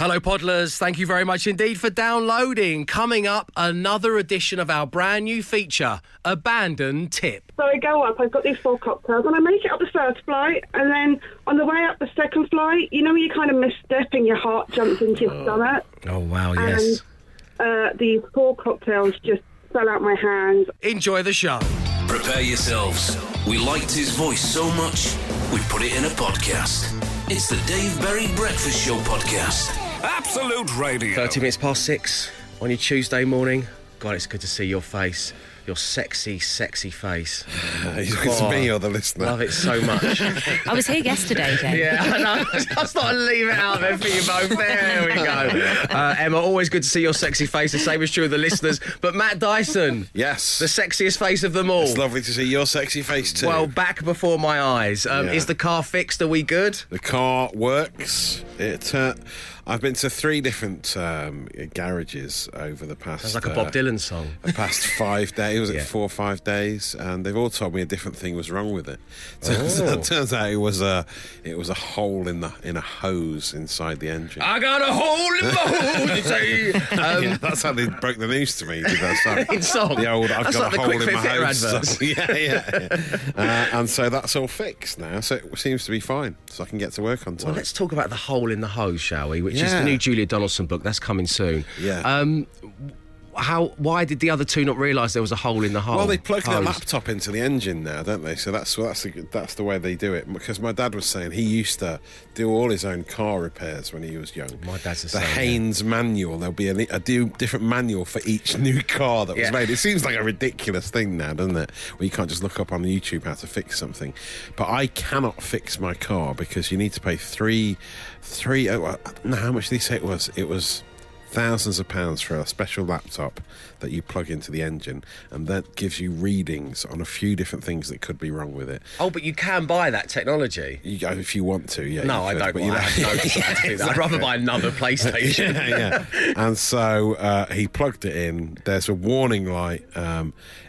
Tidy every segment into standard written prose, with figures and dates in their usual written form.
Hello, Podlers. Thank you very much indeed for downloading. Coming up, another edition of our brand new feature, Abandoned Tip. So I go up, I've got these four cocktails, and I make it up the first flight, and then on the way up the second flight, you know when you kind of misstep and your heart jumps into your stomach? Oh, wow, yes. And these four cocktails just fell out my hands. Enjoy the show. Prepare yourselves. We liked his voice so much, we put it in a podcast. It's the Dave Berry Breakfast Show podcast. Absolute Radio. 30 minutes past 6 on your Tuesday morning. God, it's good to see your face. Your sexy, sexy face. It's me or the listener. Love it so much. I was here yesterday, Dave. Yeah, I know. I just thought I'd leave it out there for you both. There we go. Emma, always good to see your sexy face. The same is true of the listeners. But Matt Dyson. Yes. The sexiest face of them all. It's lovely to see your sexy face too. Well, back before my eyes. Yeah. Is the car fixed? Are we good? The car works. I've been to three different garages over the past... Sounds like a Bob Dylan song. The past 5 days. It was like 4 or 5 days, and they've all told me a different thing was wrong with it. So it turns out it was a hole in a hose inside the engine. I got a hole in my hose. That's how they broke the news to me. That song. The old I've that's got like a hole in my hose. And so that's all fixed now. So it seems to be fine. So I can get to work on time. Well, let's talk about the hole in the hose, shall we? Which is the new Julia Donaldson book that's coming soon. Yeah. Why did the other two not realise there was a hole in the hole? Well, they plug their laptop into the engine now, don't they? So that's the way they do it. Because my dad was saying he used to do all his own car repairs when he was young. My dad's the Haynes manual. There'll be a different manual for each new car that was made. It seems like a ridiculous thing now, doesn't it? Well, you can't just look up on YouTube how to fix something. But I cannot fix my car because you need to pay how much did he say it was? It was... thousands of pounds for a special laptop that you plug into the engine, and that gives you readings on a few different things that could be wrong with it. Oh, but you can buy that technology. If you want to, yeah. No, I don't. But I'd rather buy another PlayStation. Yeah. And so he plugged it in. There's a warning light.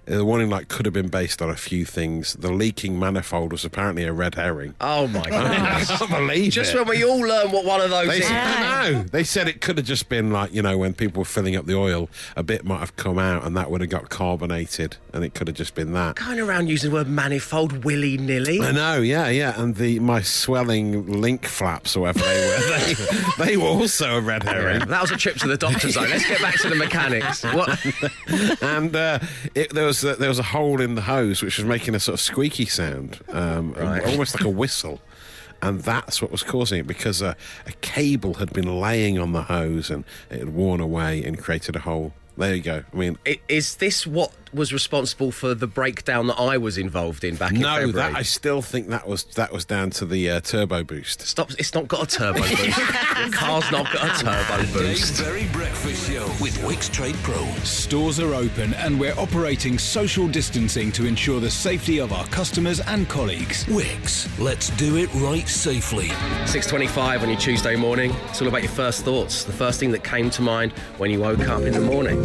The warning light could have been based on a few things. The leaking manifold was apparently a red herring. Oh, my goodness. I can't believe it. Just when we all learn what one of those is. I know. They said it could have just been like, you know, when people were filling up the oil, a bit might have come out and that would have got carbonated and it could have just been that. Going around using the word manifold willy-nilly. I know, yeah. And my swelling link flaps or whatever they were also a red herring. That was a trip to the doctor's though. Let's get back to the mechanics. What? And there was a hole in the hose which was making a sort of squeaky sound, almost like a whistle. And that's what was causing it, because a cable had been laying on the hose and it had worn away and created a hole. There you go. I mean... Is this what was responsible for the breakdown that I was involved in back in February? No, I still think that was down to the turbo boost. Stop, it's not got a turbo boost. The car's not got a turbo boost. Dave Berry Breakfast Show with Wix Trade Pro. Stores are open and we're operating social distancing to ensure the safety of our customers and colleagues. Wix, let's do it right safely. 6:25 on your Tuesday morning. It's all about your first thoughts, the first thing that came to mind when you woke up in the morning.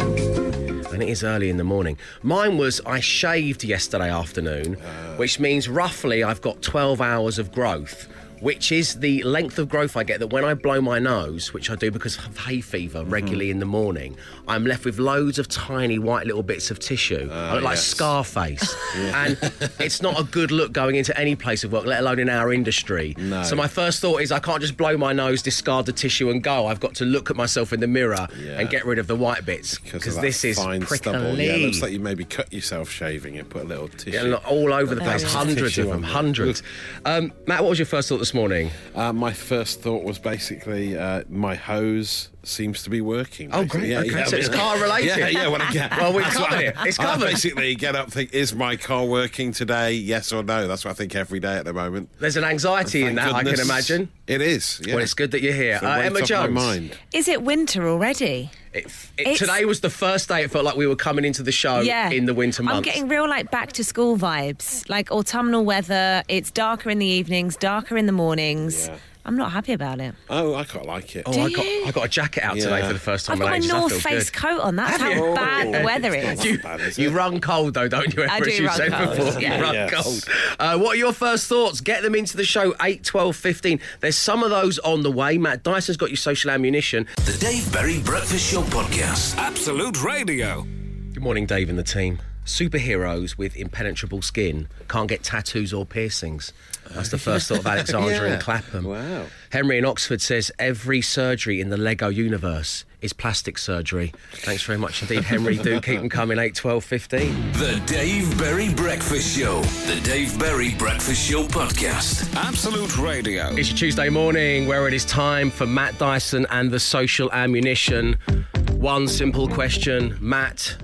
And it is early in the morning. Mine was I shaved yesterday afternoon, which means roughly I've got 12 hours of growth, which is the length of growth I get that when I blow my nose, which I do because of hay fever regularly in the morning, I'm left with loads of tiny white little bits of tissue. I look like Scarface. And it's not a good look going into any place of work, let alone in our industry. No. So my first thought is I can't just blow my nose, discard the tissue and go. I've got to look at myself in the mirror and get rid of the white bits. Because this is fine prickly. Stubble. Yeah, it looks like you maybe cut yourself shaving and put a little tissue. Yeah, all over the place. Hundreds of them. Hundreds. Matt, what was your first thought this morning? My first thought was basically my hose seems to be working. Basically. Oh, great. Yeah, okay. Yeah, so it's car-related. Yeah, when I get... Well, we've covered it. It's covered. I basically get up and think, is my car working today? Yes or no? That's what I think every day at the moment. There's an anxiety in that, goodness, I can imagine. It is, yeah. Well, it's good that you're here. Emma Jones. My mind. Is it winter already? Today was the first day it felt like we were coming into the show in the winter months. I'm getting real, like, back-to-school vibes. Like, autumnal weather. It's darker in the evenings, darker in the mornings. Yeah. I'm not happy about it. Oh, I quite like it. Oh, I got a jacket out today for the first time. I've got my North Face coat on. That's how bad the weather is. You run cold, though, don't you? I do run cold. You run cold. What are your first thoughts? Get them into the show, 8, 12, 15. There's some of those on the way. Matt Dyson's got your social ammunition. The Dave Berry Breakfast Show Podcast. Absolute Radio. Good morning, Dave and the team. Superheroes with impenetrable skin can't get tattoos or piercings. That's the first thought of Alexandra in Clapham. Wow. Henry in Oxford says every surgery in the Lego universe is plastic surgery. Thanks very much indeed, Henry. Do keep them coming, 8, 12, 15. The Dave Berry Breakfast Show. The Dave Berry Breakfast Show Podcast. Absolute Radio. It's your Tuesday morning where it is time for Matt Dyson and the social ammunition. One simple question, Matt.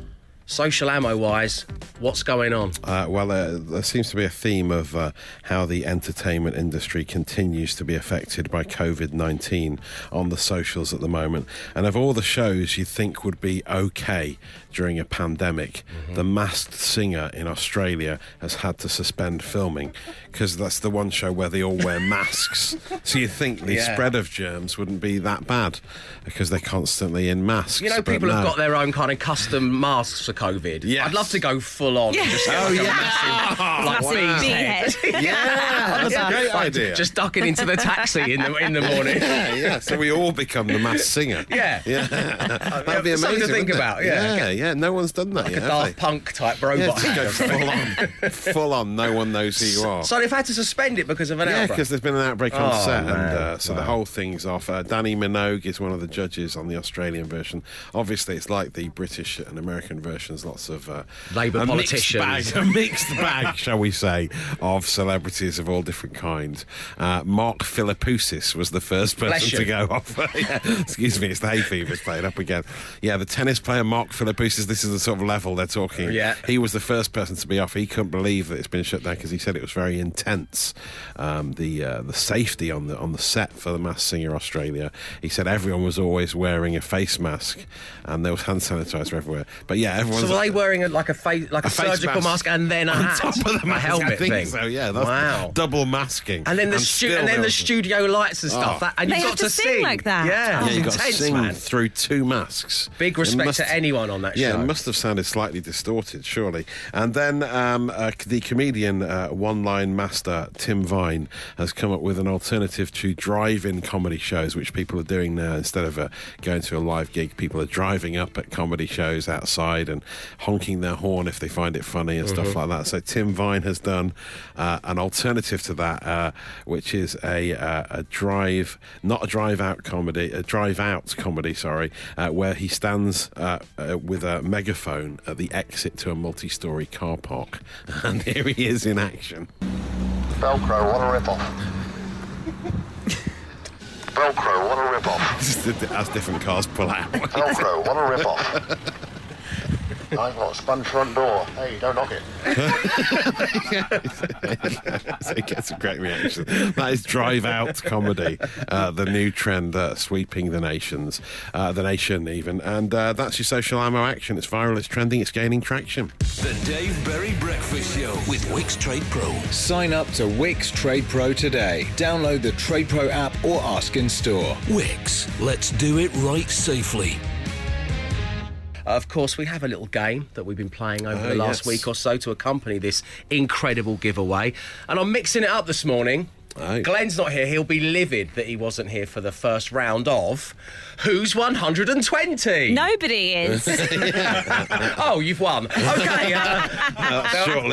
Social ammo-wise, what's going on? There seems to be a theme of how the entertainment industry continues to be affected by COVID-19 on the socials at the moment. And of all the shows you'd think would be okay during a pandemic, The Masked Singer in Australia has had to suspend filming because that's the one show where they all wear masks. So you'd think the spread of germs wouldn't be that bad because they're constantly in masks. You know, people have got their own kind of custom masks for COVID. Yes. I'd love to go full on. Yeah. Just get massive beehead. That's a great idea. Just ducking into the taxi in the morning. So we all become the Masked Singer. That'd be amazing. Something to think about. No one's done that. Like a Daft Punk type robot. Full on. No one knows who you are. So they've had to suspend it because of an outbreak. Yeah, because there's been an outbreak on set, and the whole thing's off. Danny Minogue is one of the judges on the Australian version. Obviously, it's like the British and American versions. Lots of Labour politicians. A mixed bag, shall we say, of celebrities of all different kinds. Mark Philippoussis was the first person to go off. Excuse me, it's the hay fever's playing up again. Yeah, the tennis player Mark Philippoussis, this is the sort of level they're talking. Yeah. He was the first person to be off. He couldn't believe that it's been shut down because he said it was very intense. The safety on the set for The Masked Singer Australia. He said everyone was always wearing a face mask and there was hand sanitizer everywhere. But yeah, everyone's... So were they wearing a surgical mask and then a hat? On top of the mask, helmet thing. I think so, yeah. That's double masking. And then the studio lights and stuff. That, and you've got to sing like that. Yeah, you've got to sing through two masks. Big respect to anyone on that show. Yeah, it must have sounded slightly distorted, surely. And then the comedian one-line master Tim Vine has come up with an alternative to drive-in comedy shows, which people are doing now. Instead of going to a live gig, people are driving up at comedy shows outside and honking their horn if they find it funny and stuff like that. So Tim Vine has done an alternative to that, which is a drive-out comedy, where he stands with a megaphone at the exit to a multi-storey car park. And here he is in action. Velcro, what a rip-off. Velcro, what a rip-off. As different cars pull out. Velcro, what a rip-off. I've got a sponge front door. Hey, don't knock it. So it gets a great reaction. That is drive-out comedy, the new trend sweeping the nation even. And that's your social ammo action. It's viral, it's trending, it's gaining traction. The Dave Berry Breakfast Show with Wix Trade Pro. Sign up to Wix Trade Pro today. Download the Trade Pro app or ask in store. Wix, let's do it right safely. Of course, we have a little game that we've been playing over the last week or so to accompany this incredible giveaway. And I'm mixing it up this morning. Right. Glenn's not here. He'll be livid that he wasn't here for the first round of Who's 120? Nobody is. Oh, you've won. OK.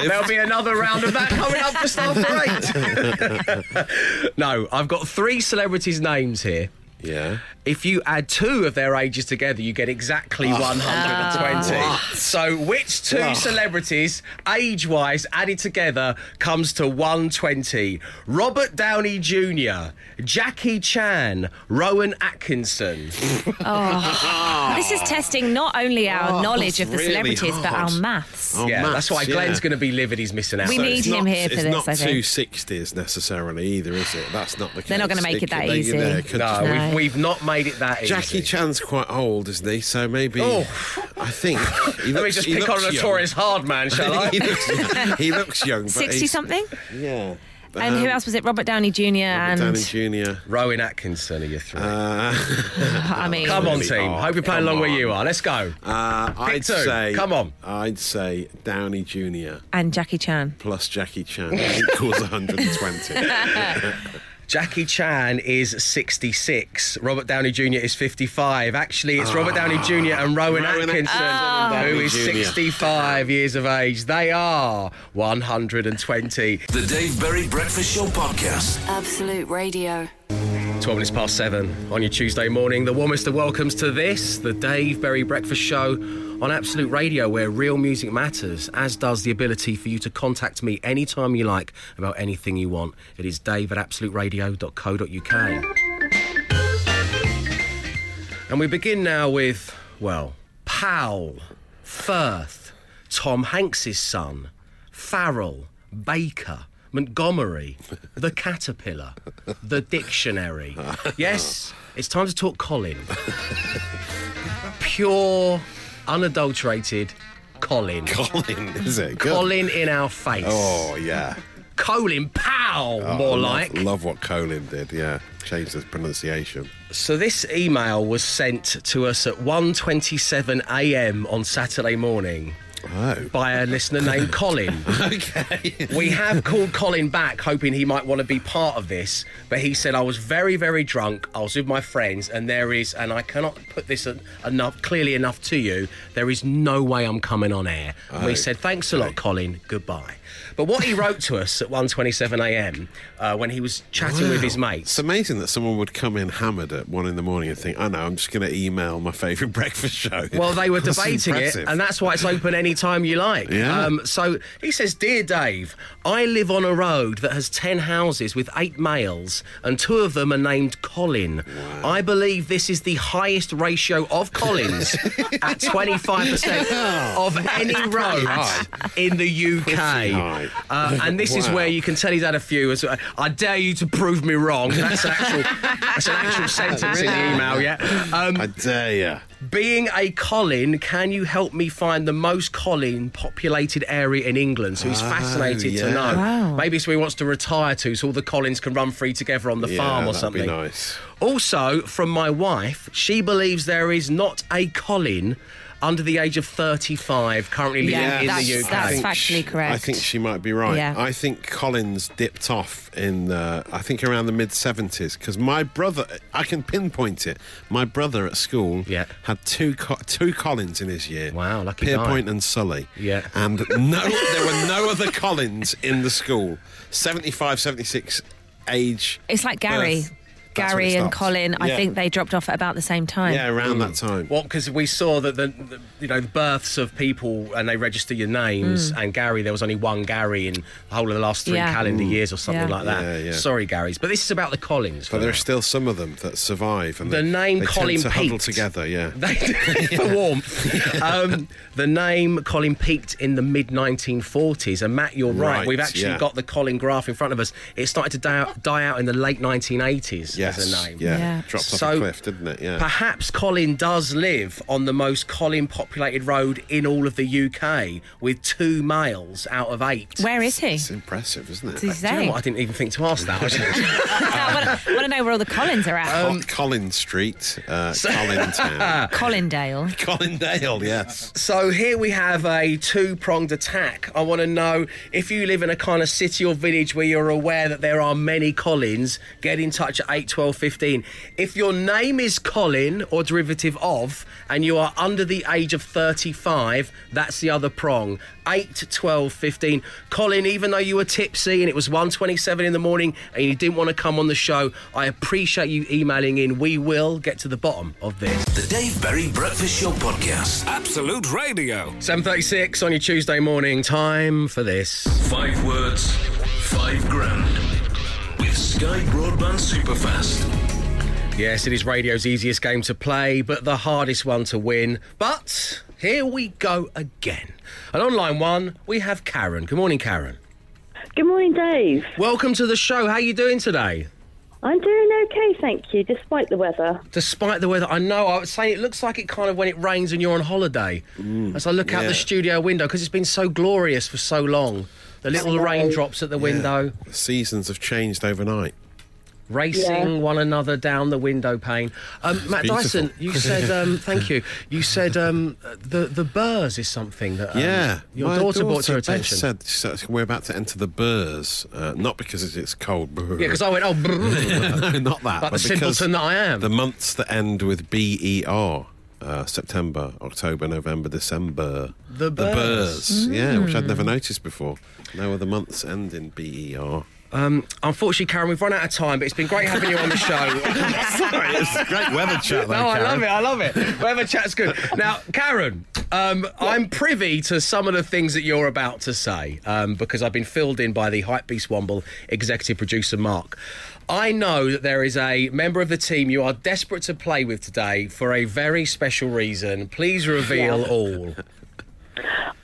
There'll be another round of that coming up just after 8. No, I've got 3 celebrities' names here. Yeah. If you add 2 of their ages together, you get exactly 120. So which 2 celebrities, age-wise, added together, comes to 120? Robert Downey Jr., Jackie Chan, Rowan Atkinson. This is testing not only our knowledge of the celebrities, but our maths. That's why Glenn's going to be livid he's missing out. We need him here for this, I think. It's not 2 60s necessarily either, is it? That's not the case. They're not going to make it that easy. No. We've not made it that easy. Jackie Chan's quite old, isn't he? So maybe... I think... Let me just pick on a notorious hard man, shall I? He looks young. 60-something? Yeah. And who else was it? Robert Downey Jr. Robert Downey Jr. Rowan Atkinson are your three. I mean, come on, team. Hope you're playing along where you are. Let's go. I'd say Downey Jr. and Jackie Chan. Plus Jackie Chan equals 120. Jackie Chan is 66. Robert Downey Jr. is 55. Actually, it's Robert Downey Jr. and Rowan Atkinson, who is 65 years of age. They are 120. The Dave Berry Breakfast Show Podcast. Absolute Radio. 12 minutes past 7 on your Tuesday morning. The warmest of welcomes to this, the Dave Berry Breakfast Show on Absolute Radio, where real music matters, as does the ability for you to contact me anytime you like about anything you want. It is dave@absoluteradio.co.uk. And we begin now with, well, Powell, Firth, Tom Hanks's son, Farrell, Baker, Montgomery, the Caterpillar, the Dictionary. Yes, it's time to talk Colin. Pure, unadulterated Colin. Colin, is it? Good. Colin in our face. Oh, yeah. Colin Powell, more like. Love what Colin did, yeah. Changed the pronunciation. So this email was sent to us at 1:27 a.m. on Saturday morning. Oh. By a listener named Colin. Okay. We have called Colin back, hoping he might want to be part of this, but he said, I was very, very drunk, I was with my friends, and there is, and I cannot put this clearly enough to you, there is no way I'm coming on air. Oh. And we said, thanks a lot, Colin, goodbye. But what he wrote to us at 1:27 a.m, when he was chatting with his mates... It's amazing that someone would come in hammered at 1 in the morning and think, oh, no, I'm just going to email my favourite breakfast show. Well, they were debating it, and that's why it's open any time you like. Yeah. So he says, Dear Dave, I live on a road that has 10 houses with 8 males, and 2 of them are named Colin. Wow. I believe this is the highest ratio of Collins at 25% of any road in the UK. And this is where you can tell he's had a few. As I dare you to prove me wrong. That's an actual sentence in the email, yeah. I dare you. Being a Colin, can you help me find the most Colin-populated area in England? So he's fascinated to know. Wow. Maybe it's where he wants to retire to, so all the Colins can run free together on the farm or something. That'd be nice. Also, from my wife, she believes there is not a Colin under the age of 35, currently living in the UK. That's factually correct. I think she might be right. Yeah. I think Collins dipped off in, I think, around the mid-70s, because my brother, I can pinpoint it, my brother at school had two Collins in his year. Wow, lucky guy. Pierpoint and Sully. Yeah. And there were no other Collins in the school. 75, 76 age. It's like Gary. Gary and Colin, I think they dropped off at about the same time. Yeah, around that time. Well, because we saw that the births of people, and they register your names, and Gary, there was only one Gary in the whole of the last 3 calendar years or something like that. Yeah, yeah. Sorry, Garys, but this is about the Collins. But there are still some of them that survive. And the name Colin tend to huddle together, They do, for warmth. The name Colin peaked in the mid-1940s, and Matt, you're right. We've actually got the Colin graph in front of us. It started to die out in the late 1980s. Yes, as a name. Dropped off a cliff, didn't it? Yeah. Perhaps Colin does live on the most Colin-populated road in all of the UK, with 2 males out of 8. Where is he? It's impressive, isn't it? Do you know what? I didn't even think to ask that. I want to know where all the Collins are at. Collin Street, Collin Town. Collindale. Collindale, yes. So here we have a 2-pronged attack. I want to know if you live in a kind of city or village where you're aware that there are many Collins, get in touch at 81215. If your name is Colin or derivative of, and you are under the age of 35, that's the other prong. 81215. Colin, even though you were tipsy and it was 1:27 in the morning and you didn't want to come on the show, I appreciate you emailing in. We will get to the bottom of this. The Dave Berry Breakfast Show Podcast. Absolute Radio. 7:36 on your Tuesday morning. Time for this. 5 words, 5 grand. Sky Broadband Superfast. Yes, it is radio's easiest game to play, but the hardest one to win. But here we go again. An online one, we have Karen. Good morning, Karen. Good morning, Dave. Welcome to the show. How are you doing today? I'm doing okay, thank you, despite the weather. Despite the weather, I know. I would say it looks like it kind of when it rains and you're on holiday. As I look out the studio window, because it's been so glorious for so long. the little raindrops at the window. The seasons have changed overnight. Racing one another down the window pane. Matt Dyson, you said, thank you, you said the burrs is something that your daughter brought to her attention. Said, we're about to enter the burrs, not because it's cold. Yeah, because I went, oh, no, not that. But the simpleton that I am. The months that end with B-E-R. September, October, November, December. The burrs. Yeah, which I'd never noticed before. No other months end in B-E-R. Unfortunately, Karen, we've run out of time, but it's been great having you on the show. Sorry, it's great weather chat, though, Karen. I love it. Weather chat's good. Now, Karen, I'm privy to some of the things that you're about to say, because I've been filled in by the Hypebeast Womble executive producer, Mark. I know that there is a member of the team you are desperate to play with today for a very special reason. Please reveal all.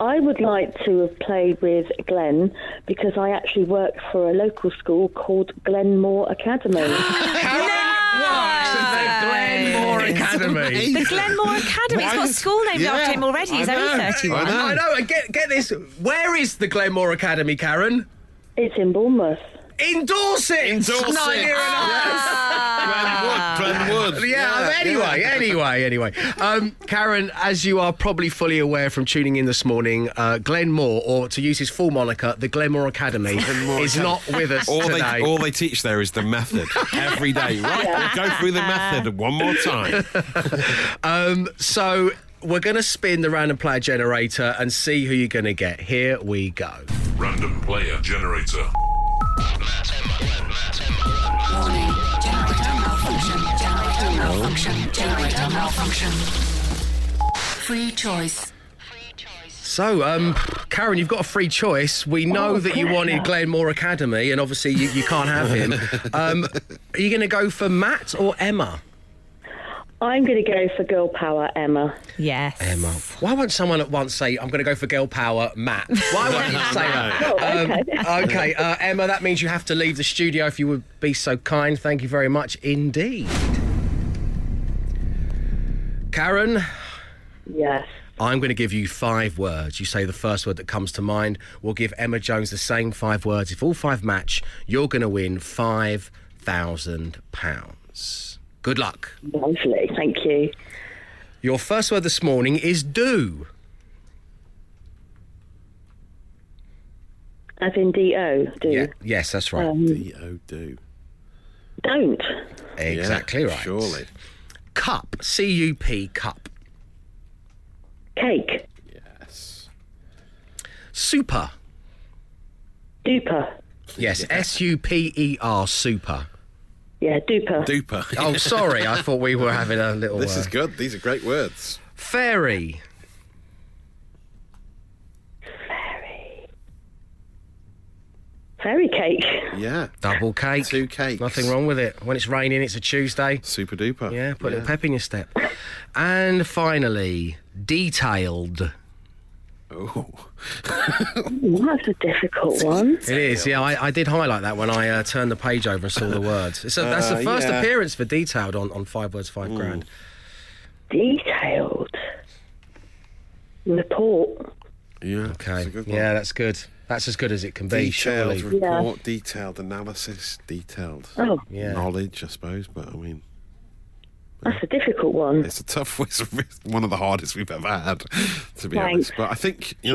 I would like to have played with Glenn because I actually work for a local school called Glenmore Academy. Glenmore Academy. The Glenmore Academy. He's got a school named after him already. He's only 31. I know. And get this. Where is the Glenmore Academy, Karen? It's in Bournemouth. In Dorset! Not near enough. Glenwood. Anyway. Karen, as you are probably fully aware from tuning in this morning, Glenmore, or to use his full moniker, the Glenmore Academy, is not with us today. All they teach there is the method every day. Right, we'll go through the method one more time. So we're going to spin the Random Player Generator and see who you're going to get. Here we go. Random Player Generator. Warning. Generator malfunction. Generator malfunction. Generator malfunction. Free choice. So, Karen, you've got a free choice. We know that you wanted Glenmore Academy, and obviously you can't have him. Are you going to go for Matt or Emma? I'm going to go for girl power, Emma. Yes. Emma. Why won't someone at once say, I'm going to go for girl power, Matt? Why won't you say that? Okay, Emma, that means you have to leave the studio if you would be so kind. Thank you very much indeed. Karen? Yes. I'm going to give you 5 words. You say the first word that comes to mind. We'll give Emma Jones the same 5 words. If all 5 match, you're going to win £5,000. Good luck. Lovely, thank you. Your first word this morning is do. As in D-O, do. Yeah, yes, that's right. D-O, do. Don't. Exactly right. Surely. Cup, C-U-P, cup. Cake. Yes. Super. Duper. Yes, S-U-P-E-R, super. Yeah, duper. Duper. Oh, sorry, I thought we were having a little... This is good. These are great words. Fairy. Fairy. Fairy cake. Yeah. Double cake. 2 cakes. Nothing wrong with it. When it's raining, it's a Tuesday. Super duper. Yeah, put a little pep in your step. And finally, detailed. Oh. That's a difficult one. It is, yeah. I did highlight that when I turned the page over and saw the words. So that's the first appearance for detailed on 5 Words 5 Grand. Detailed. Report. Yeah. Okay. That's a good one. Yeah, that's good. That's as good as it can be. Detailed report, detailed analysis, detailed knowledge, I suppose, but I mean. That's a difficult one. It's a tough one. It's one of the hardest we've ever had, to be honest. But I think, I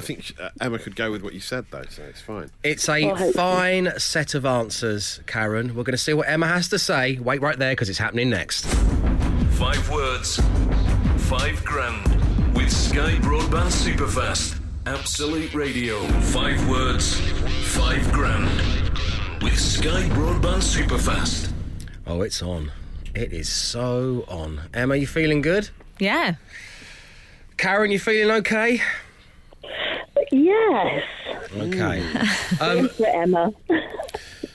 think Emma could go with what you said, though, so it's fine. It's a fine set of answers, Karen. We're going to see what Emma has to say. Wait right there, because it's happening next. 5 Words, 5 Grand with Sky Broadband Superfast. Absolute Radio. 5 Words, 5 Grand with Sky Broadband Superfast. Oh, it's on. It is so on. Emma, you feeling good? Yeah. Karen, you feeling okay? Yes. Okay. For Emma.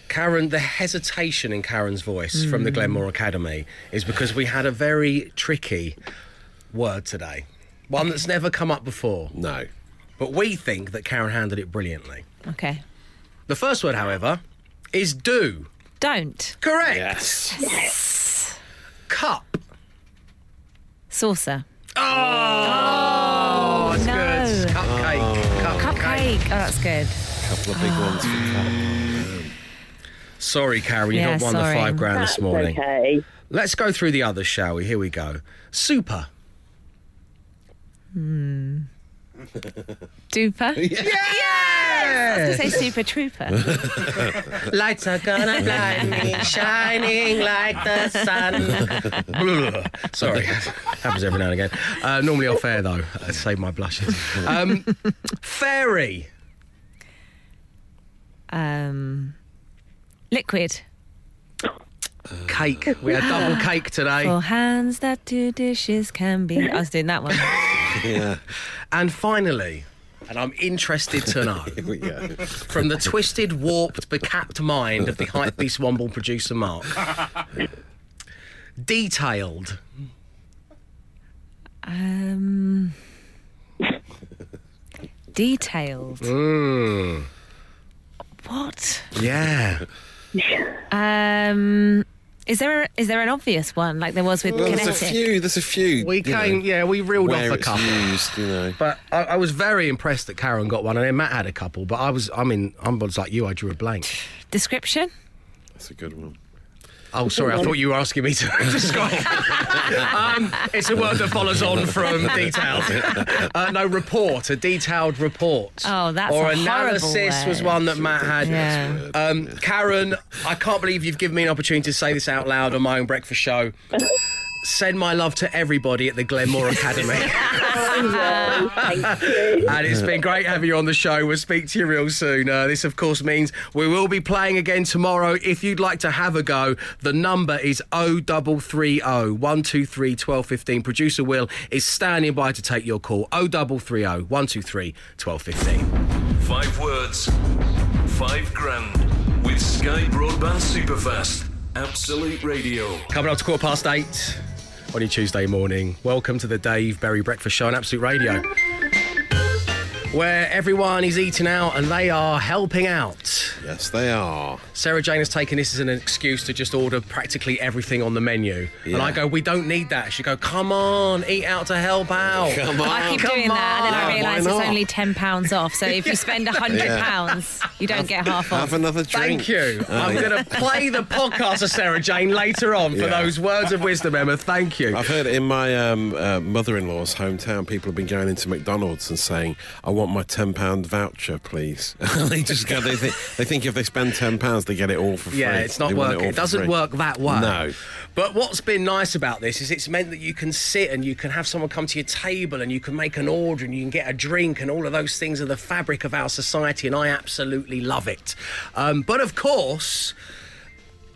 Karen, the hesitation in Karen's voice from the Glenmore Academy is because we had a very tricky word today. One that's never come up before. No. But we think that Karen handled it brilliantly. Okay. The first word, however, is do. Don't. Correct. Yes. Cup. Saucer. Oh, that's good. Cupcake. week. Oh, that's good. A couple of big ones from Pat. Sorry, Karen, you haven't won the £5 grand that's this morning. Okay. Let's go through the others, shall we? Here we go. Super. Hmm. Duper. Yeah. Yes! I was going to say Super Trooper. Lights are gonna blind me, shining like the sun. Sorry, happens every now and again. Normally off air though. Save my blushes. Fairy. Liquid. Cake. We had double cake today. For hands that do dishes can be. I was doing that one. Yeah. And finally, and I'm interested to know, from the twisted, warped, becapped mind of the Hype Beast Womble producer Mark, detailed. Detailed. Mm. What? Yeah. Is there an obvious one like there was with Kinetic? There's a few. We reeled off a couple. Used, you know. But I was very impressed that Karen got one, and then Matt had a couple. But I was like you. I drew a blank. Description. That's a good one. Oh, sorry, I thought you were asking me to describe. It's a word that follows on from detailed. No, report, a detailed report. Oh, that's or a analysis horrible was one that Matt had. Yeah. Karen, I can't believe you've given me an opportunity to say this out loud on my own breakfast show. Send my love to everybody at the Glenmore Academy. And it's been great having you on the show. We'll speak to you real soon. This, of course, means we will be playing again tomorrow. If you'd like to have a go, the number is 0330 123 1215. Producer Will is standing by to take your call. 0330 123 1215. 5 words, 5 grand with Sky Broadband Superfast. Absolute Radio. Coming up to 8:15 on your Tuesday morning. Welcome to the Dave Berry Breakfast Show on Absolute Radio, where everyone is eating out and they are helping out. Yes, they are. Sarah Jane has taken this as an excuse to just order practically everything on the menu. Yeah. And I go, we don't need that. She go, come on, eat out to help out. Come on. I keep doing that and then I realise it's only £10 off. So if you spend £100, you don't get half off. Have another drink. Thank you. I'm going to play the podcast of Sarah Jane later on for those words of wisdom, Emma. Thank you. I've heard in my mother-in-law's hometown, people have been going into McDonald's and saying, I want my £10 voucher, please. they think if they spend £10, they get it all for free. Yeah, it's not working. It doesn't work that way. No. But what's been nice about this is it's meant that you can sit and you can have someone come to your table and you can make an order and you can get a drink, and all of those things are the fabric of our society, and I absolutely love it. But of course,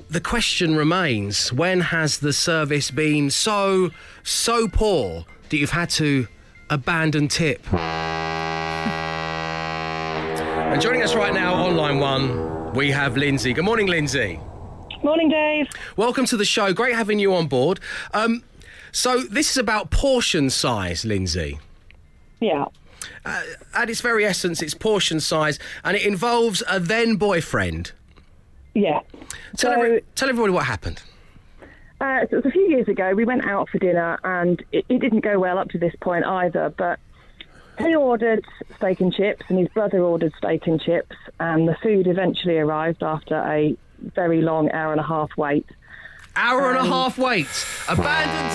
the question remains, when has the service been so poor that you've had to abandon tip? And joining us right now, online one, we have Lindsay. Good morning, Lindsay. Morning, Dave. Welcome to the show. Great having you on board. So this is about portion size, Lindsay. Yeah. At its very essence, it's portion size, and it involves a then-boyfriend. Yeah. Tell everybody what happened. So it was a few years ago. We went out for dinner, and it didn't go well up to this point either, but he ordered steak and chips and his brother ordered steak and chips, and the food eventually arrived after a very long hour-and-a-half wait. Hour-and-a-half wait? Abandoned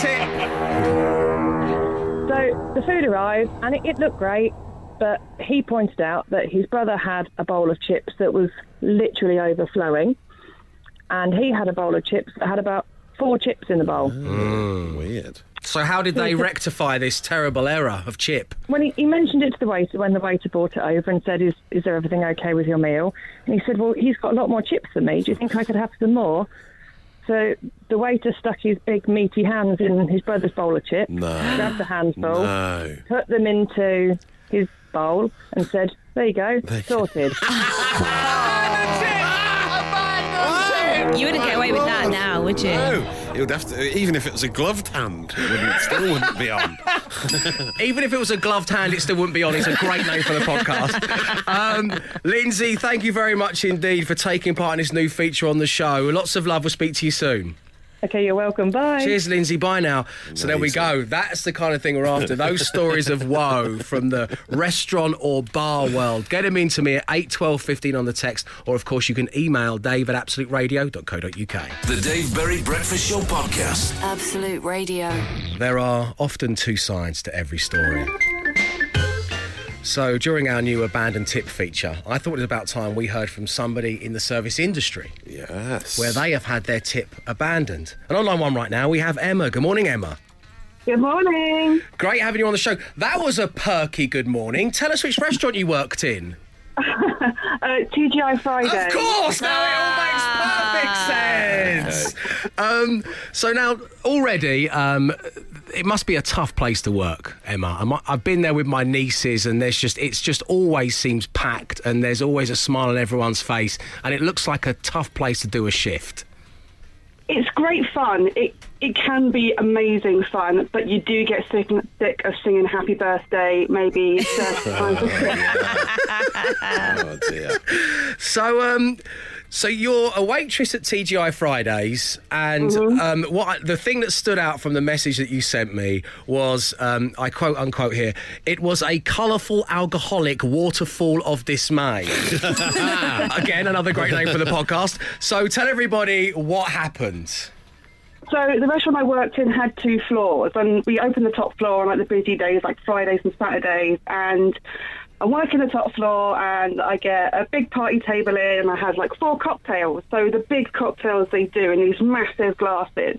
tip! Abandoned tip! So the food arrived and it looked great, but he pointed out that his brother had a bowl of chips that was literally overflowing, and he had a bowl of chips that had about 4 chips in the bowl. Mm, weird. So how did they rectify this terrible error of chip? Well, he mentioned it to the waiter when the waiter brought it over and said, is there everything okay with your meal? And he said, well, he's got a lot more chips than me. Do you think I could have some more? So the waiter stuck his big meaty hands in his brother's bowl of chips, grabbed the handful, put them into his bowl and said, there you go, sorted. You wouldn't get away with that now, would you? No, it would have to. Even if it was a gloved hand, it still wouldn't be on. Even if it was a gloved hand, it still wouldn't be on. It's a great name for the podcast. Lindsay, thank you very much indeed for taking part in this new feature on the show. Lots of love. We'll speak to you soon. Okay, you're welcome. Bye. Cheers, Lindsay. Bye now. So there we go. That's the kind of thing we're after. Those stories of woe from the restaurant or bar world. Get them in to me at 81215 on the text, or, of course, you can email dave@absoluteradio.co.uk. The Dave Berry Breakfast Show Podcast. Absolute Radio. There are often two sides to every story. So during our new Abandoned Tip feature, I thought it was about time we heard from somebody in the service industry. Yes. Where they have had their tip abandoned. And on line one right now, we have Emma. Good morning, Emma. Good morning. Great having you on the show. That was a perky good morning. Tell us which restaurant you worked in. TGI Friday's. Of course! Now it all makes perfect sense. So now, already... it must be a tough place to work, Emma. I've been there with my nieces, and it's just always seems packed, and there's always a smile on everyone's face, and it looks like a tough place to do a shift. It's great fun. It can be amazing fun, but you do get sick of singing Happy Birthday maybe 30 times. Oh, dear. So you're a waitress at TGI Fridays, and the thing that stood out from the message that you sent me was, I quote unquote here, it was a colourful alcoholic waterfall of dismay. Again, another great name for the podcast. So tell everybody what happened. So the restaurant I worked in had two floors, and we opened the top floor on like the busy days, like Fridays and Saturdays, and I work in the top floor, and I get a big party table in, and I have like 4 cocktails. So the big cocktails they do in these massive glasses.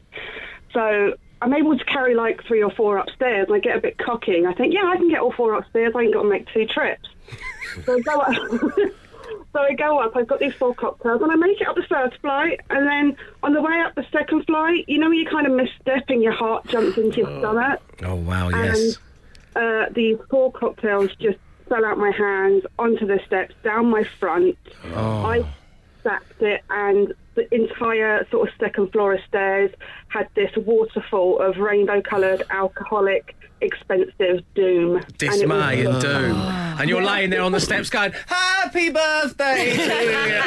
So I'm able to carry like 3 or 4 upstairs, and I get a bit cocky, and I think, yeah, I can get all 4 upstairs. I ain't got to make 2 trips. So I go up. So I go up, I've got these 4 cocktails, and I make it up the first flight, and then on the way up the second flight, you know when you kind of misstep and your heart jumps into your stomach? Oh, wow, yes. And these 4 cocktails just fell out my hands, onto the steps, down my front. Oh. I sacked it, and the entire sort of second floor of stairs had this waterfall of rainbow-coloured, alcoholic, expensive doom. Dismay and doom. Oh. And you're laying there on the steps going, Happy Birthday to you.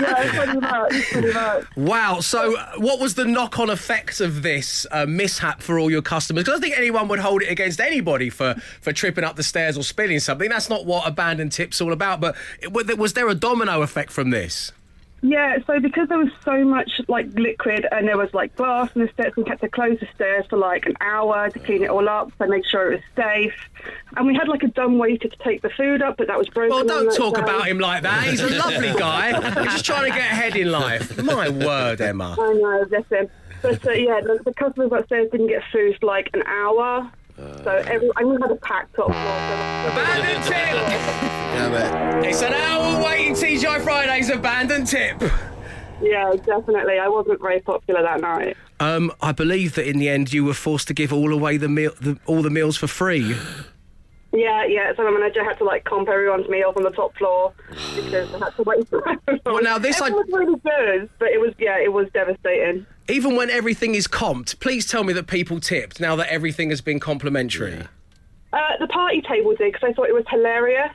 Yeah, pretty much. Wow. So what was the knock-on effect of this mishap for all your customers? Because I don't think anyone would hold it against anybody for tripping up the stairs or spilling something. That's not what Abandoned Tip's all about. But was there a domino effect from this? Yeah, so because there was so much, like, liquid, and there was, like, glass in the steps, we had to close the stairs for, like, an hour to clean it all up, to make sure it was safe. And we had, like, a dumb waiter to take the food up, but that was broken. Well, don't talk about him like that. He's a lovely guy. He's just trying to get ahead in life. My word, Emma. I know, bless him. But, yeah, the customers upstairs didn't get food for, like, an hour. I knew how to pack top floor. Abandoned Tip! Damn it. It's an hour waiting TGI Friday's Abandoned Tip. Yeah, definitely. I wasn't very popular that night. I believe that in the end you were forced to give all away all the meals for free. Yeah, so my manager had to, like, comp everyone's meals on the top floor because I had to wait for everyone. Well, now this was really good, but it was devastating. Even when everything is comped, please tell me that people tipped now that everything has been complimentary. Yeah. The party table did, because I thought it was hilarious.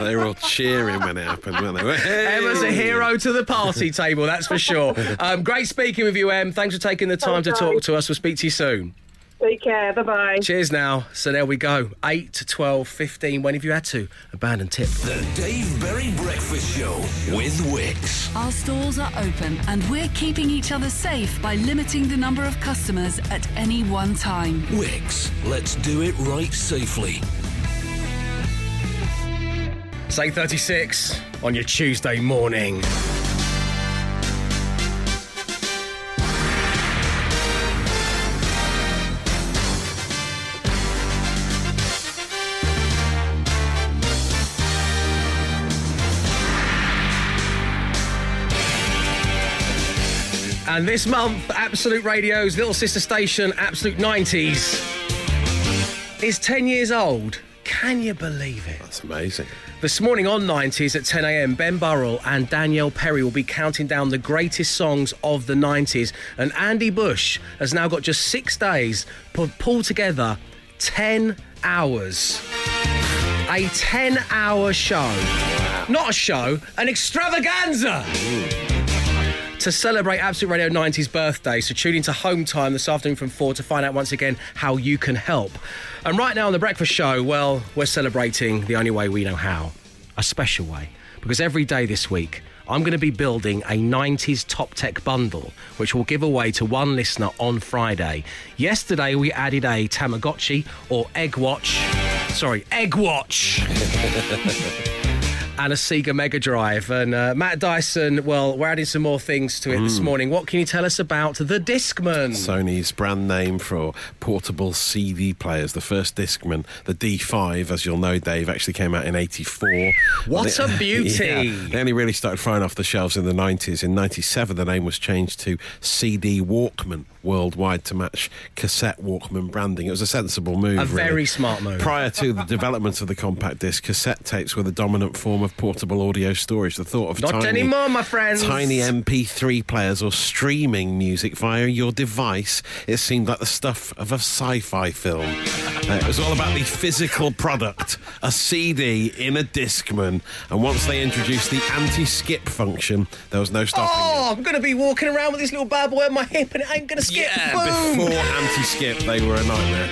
They were all cheering when it happened, weren't they? Hey! Emma's a hero to the party table, that's for sure. Great speaking with you, Em. Thanks for taking the time to talk to us. We'll speak to you soon. Take care. Bye-bye. Cheers now. So there we go. 8 to 12, 15. When have you had to abandon tip? The Dave Berry Breakfast Show with Wix. Our stores are open, and we're keeping each other safe by limiting the number of customers at any one time. Wix. Let's do it right safely. It's 8:36 on your Tuesday morning. And this month, Absolute Radio's little sister station, Absolute 90s, is 10 years old. Can you believe it? That's amazing. This morning on 90s at 10 a.m, Ben Burrell and Danielle Perry will be counting down the greatest songs of the 90s. And Andy Bush has now got just 6 days to pull together 10 hours. A 10-hour show. Not a show, an extravaganza. Ooh. to celebrate Absolute Radio 90's birthday, so tune into Home Time this afternoon from 4 to find out once again how you can help. And right now on The Breakfast Show, well, we're celebrating the only way we know how, a special way, because every day this week I'm going to be building a 90s Top Tech bundle, which we'll give away to one listener on Friday. Yesterday, we added a Tamagotchi or Egg Watch. Sorry, Egg Watch! And a Sega Mega Drive. And Matt Dyson, well, we're adding some more things to it this morning. What can you tell us about the Discman? Sony's brand name for portable CD players. The first Discman, the D5, as you'll know, Dave, actually came out in 84. What a beauty! Yeah, they only really started flying off the shelves in the 90s. In 97, the name was changed to CD Walkman worldwide to match cassette Walkman branding. It was a sensible move, very smart move. Prior to the development of the compact disc, cassette tapes were the dominant form of portable audio storage. The thought of tiny MP3 players or streaming music via your device, it seemed like the stuff of a sci-fi film. It was all about the physical product, a CD in a Discman. And once they introduced the anti-skip function, there was no stopping it. I'm going to be walking around with this little bad boy on my hip and it ain't going to skip. Yeah, boom. Before anti-skip, they were a nightmare.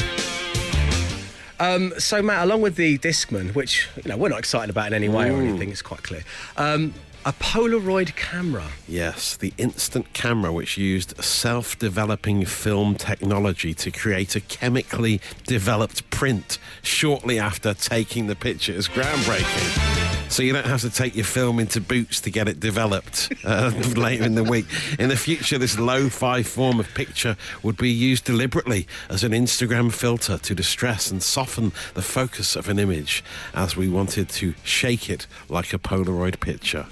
So, Matt, along with the Discman, which, you know, we're not excited about in any way or anything, it's quite clear, a Polaroid camera. Yes, the instant camera, which used self-developing film technology to create a chemically developed print shortly after taking the picture. It's groundbreaking. So you don't have to take your film into Boots to get it developed later in the week. In the future, this lo-fi form of picture would be used deliberately as an Instagram filter to distress and soften the focus of an image, as we wanted to shake it like a Polaroid picture.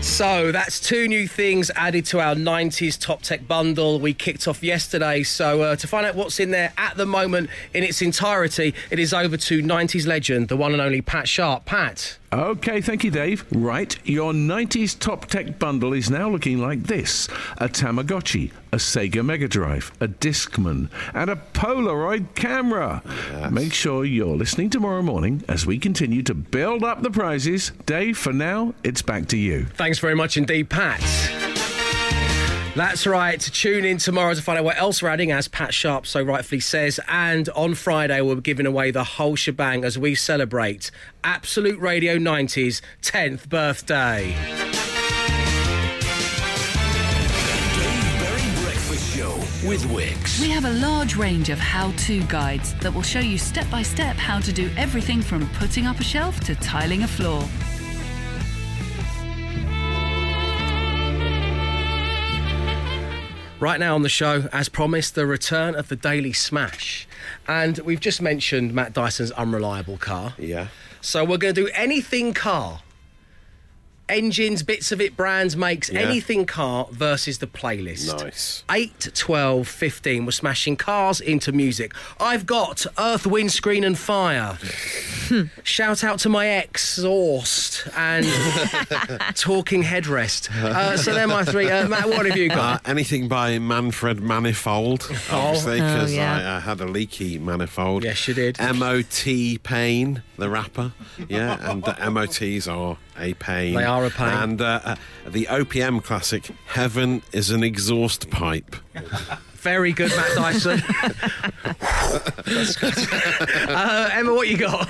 So that's two new things added to our 90s Top Tech bundle we kicked off yesterday. So to find out what's in there at the moment in its entirety, it is over to 90s legend, the one and only Pat Sharp. Pat. OK, thank you, Dave. Right, your 90s Top Tech bundle is now looking like this. A Tamagotchi, a Sega Mega Drive, a Discman and a Polaroid camera. Yes. Make sure you're listening tomorrow morning as we continue to build up the prizes. Dave, for now, it's back to you. Thanks very much indeed, Pat. That's right. Tune in tomorrow to find out what else we're adding, as Pat Sharp so rightfully says. And on Friday, we'll be giving away the whole shebang as we celebrate Absolute Radio 90's 10th birthday. With Wix. We have a large range of how-to guides that will show you step-by-step how to do everything from putting up a shelf to tiling a floor. Right now on the show, as promised, the return of the Daily Smash. And we've just mentioned Matt Dyson's unreliable car. Yeah. So we're going to do anything car. Engines, bits of it, brands, makes, anything car versus the playlist. Nice. 8, 12, 15, we're smashing cars into music. I've got Earth, Wind, Screen and Fire. Shout out to my ex, Orst, and Talking Headrest. So they're my three. Matt, what have you got? Anything by Manfred Manifold, obviously, because I had a leaky manifold. Yes, you did. M.O.T. Pain, the rapper. Yeah, and the M.O.Ts are a pain. They are a pain. And the OPM classic, Heaven is an Exhaust Pipe. Very good, Matt Dyson. That's good. Emma, what you got?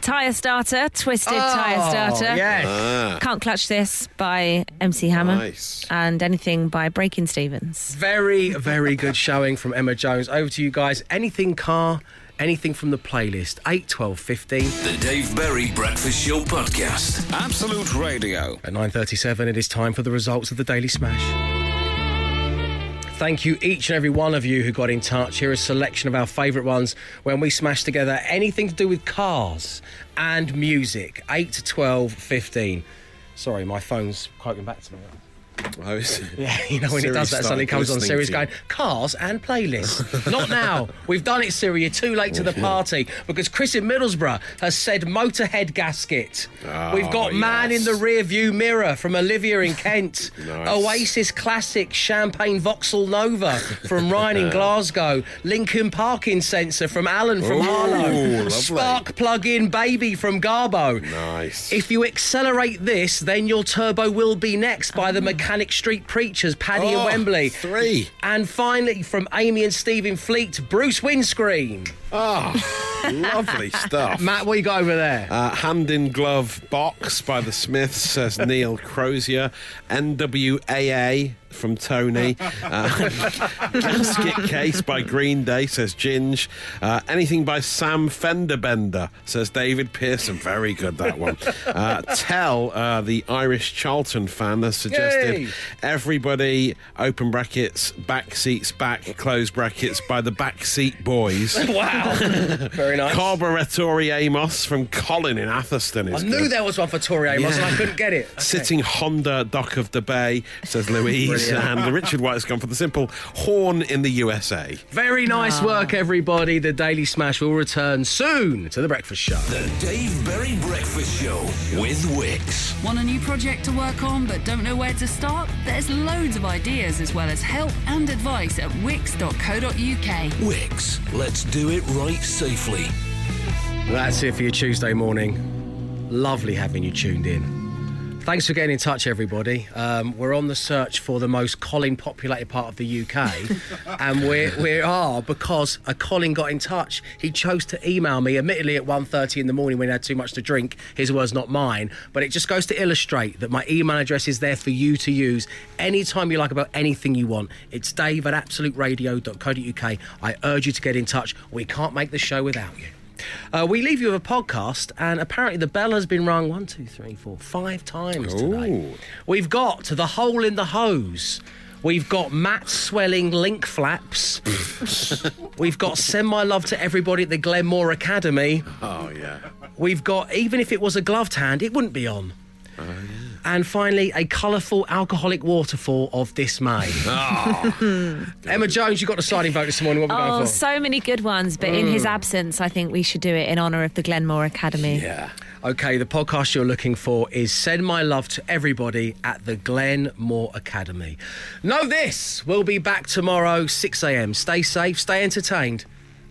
Tyre Starter, Twisted Tyre Starter. Yes. Can't Clutch This by MC Hammer. Nice. And anything by Breaking Stevens. Very, very good showing from Emma Jones. Over to you guys. Anything car, anything from the playlist. 8, 12, 15. The Dave Berry Breakfast Show Podcast. Absolute Radio. At 9.37, it is time for the results of the Daily Smash. Thank you, each and every one of you who got in touch. Here is a selection of our favourite ones when we smash together anything to do with cars and music. 8 to 12, 15. Sorry, my phone's quoting back to me. Oh, yeah, you know, when Siri it does that, suddenly comes on Siri's going, cars and playlists. Not now. We've done it, Siri. You're too late to the party, because Chris in Middlesbrough has said Motorhead gasket. Oh, we've got Man in the Rear View Mirror from Olivia in Kent. Nice. Oasis Classic Champagne Vauxhall Nova from Ryan in Glasgow. Linkin Park Incensor from Alan from Harlow. Spark Plug-in Baby from Garbo. Nice. If you accelerate this, then your turbo will be next by the Mechanic Street Preachers, Paddy and Wembley. Three. And finally, from Amy and Steve in Fleet, Bruce Windscreen. Oh, lovely stuff. Matt, what you got over there? Hand in Glove Box by the Smiths, says Neil Crozier. NWAA from Tony. Gasket Case by Green Day, says Ginge. Anything by Sam Fenderbender, says David Pearson. Very good, that one. Tell, the Irish Charlton fan, has suggested Everybody, open brackets, Back Seats Back, close brackets, by the Backseat Boys. Wow. Very nice. Carburetori Amos from Colin in Atherston. I knew there was one for Tori Amos and I couldn't get it. Okay. Sitting Honda, Dock of the Bay, says Louise. And Richard White's gone for the simple Horn in the USA. Very nice work, everybody. The Daily Smash will return soon to The Breakfast Show. The Dave Berry Breakfast Show with Wix. Want a new project to work on but don't know where to start? There's loads of ideas as well as help and advice at wix.co.uk. Wix. Let's do it right safely. That's it for your Tuesday morning. Lovely having you tuned in. Thanks for getting in touch, everybody. We're on the search for the most Colin-populated part of the UK, and we are because a Colin got in touch. He chose to email me, admittedly at 1:30 in the morning when he had too much to drink. His words, not mine. But it just goes to illustrate that my email address is there for you to use anytime you like about anything you want. It's dave@absoluteradio.co.uk. I urge you to get in touch. We can't make the show without you. We leave you with a podcast, and apparently the bell has been rung 5 times today. We've got The Hole in the Hose. We've got Matt Swelling Link Flaps. We've got Send My Love to Everybody at the Glenmore Academy. Oh, yeah. We've got Even If It Was a Gloved Hand, It Wouldn't Be On. Oh, yeah. And finally, a colourful alcoholic waterfall of dismay. Emma Jones, you've got a deciding vote this morning. What are we going for? So many good ones, but in his absence, I think we should do it in honour of the Glenmore Academy. Yeah. OK, the podcast you're looking for is Send My Love to Everybody at the Glenmore Academy. Know this. We'll be back tomorrow, 6 a.m. Stay safe, stay entertained.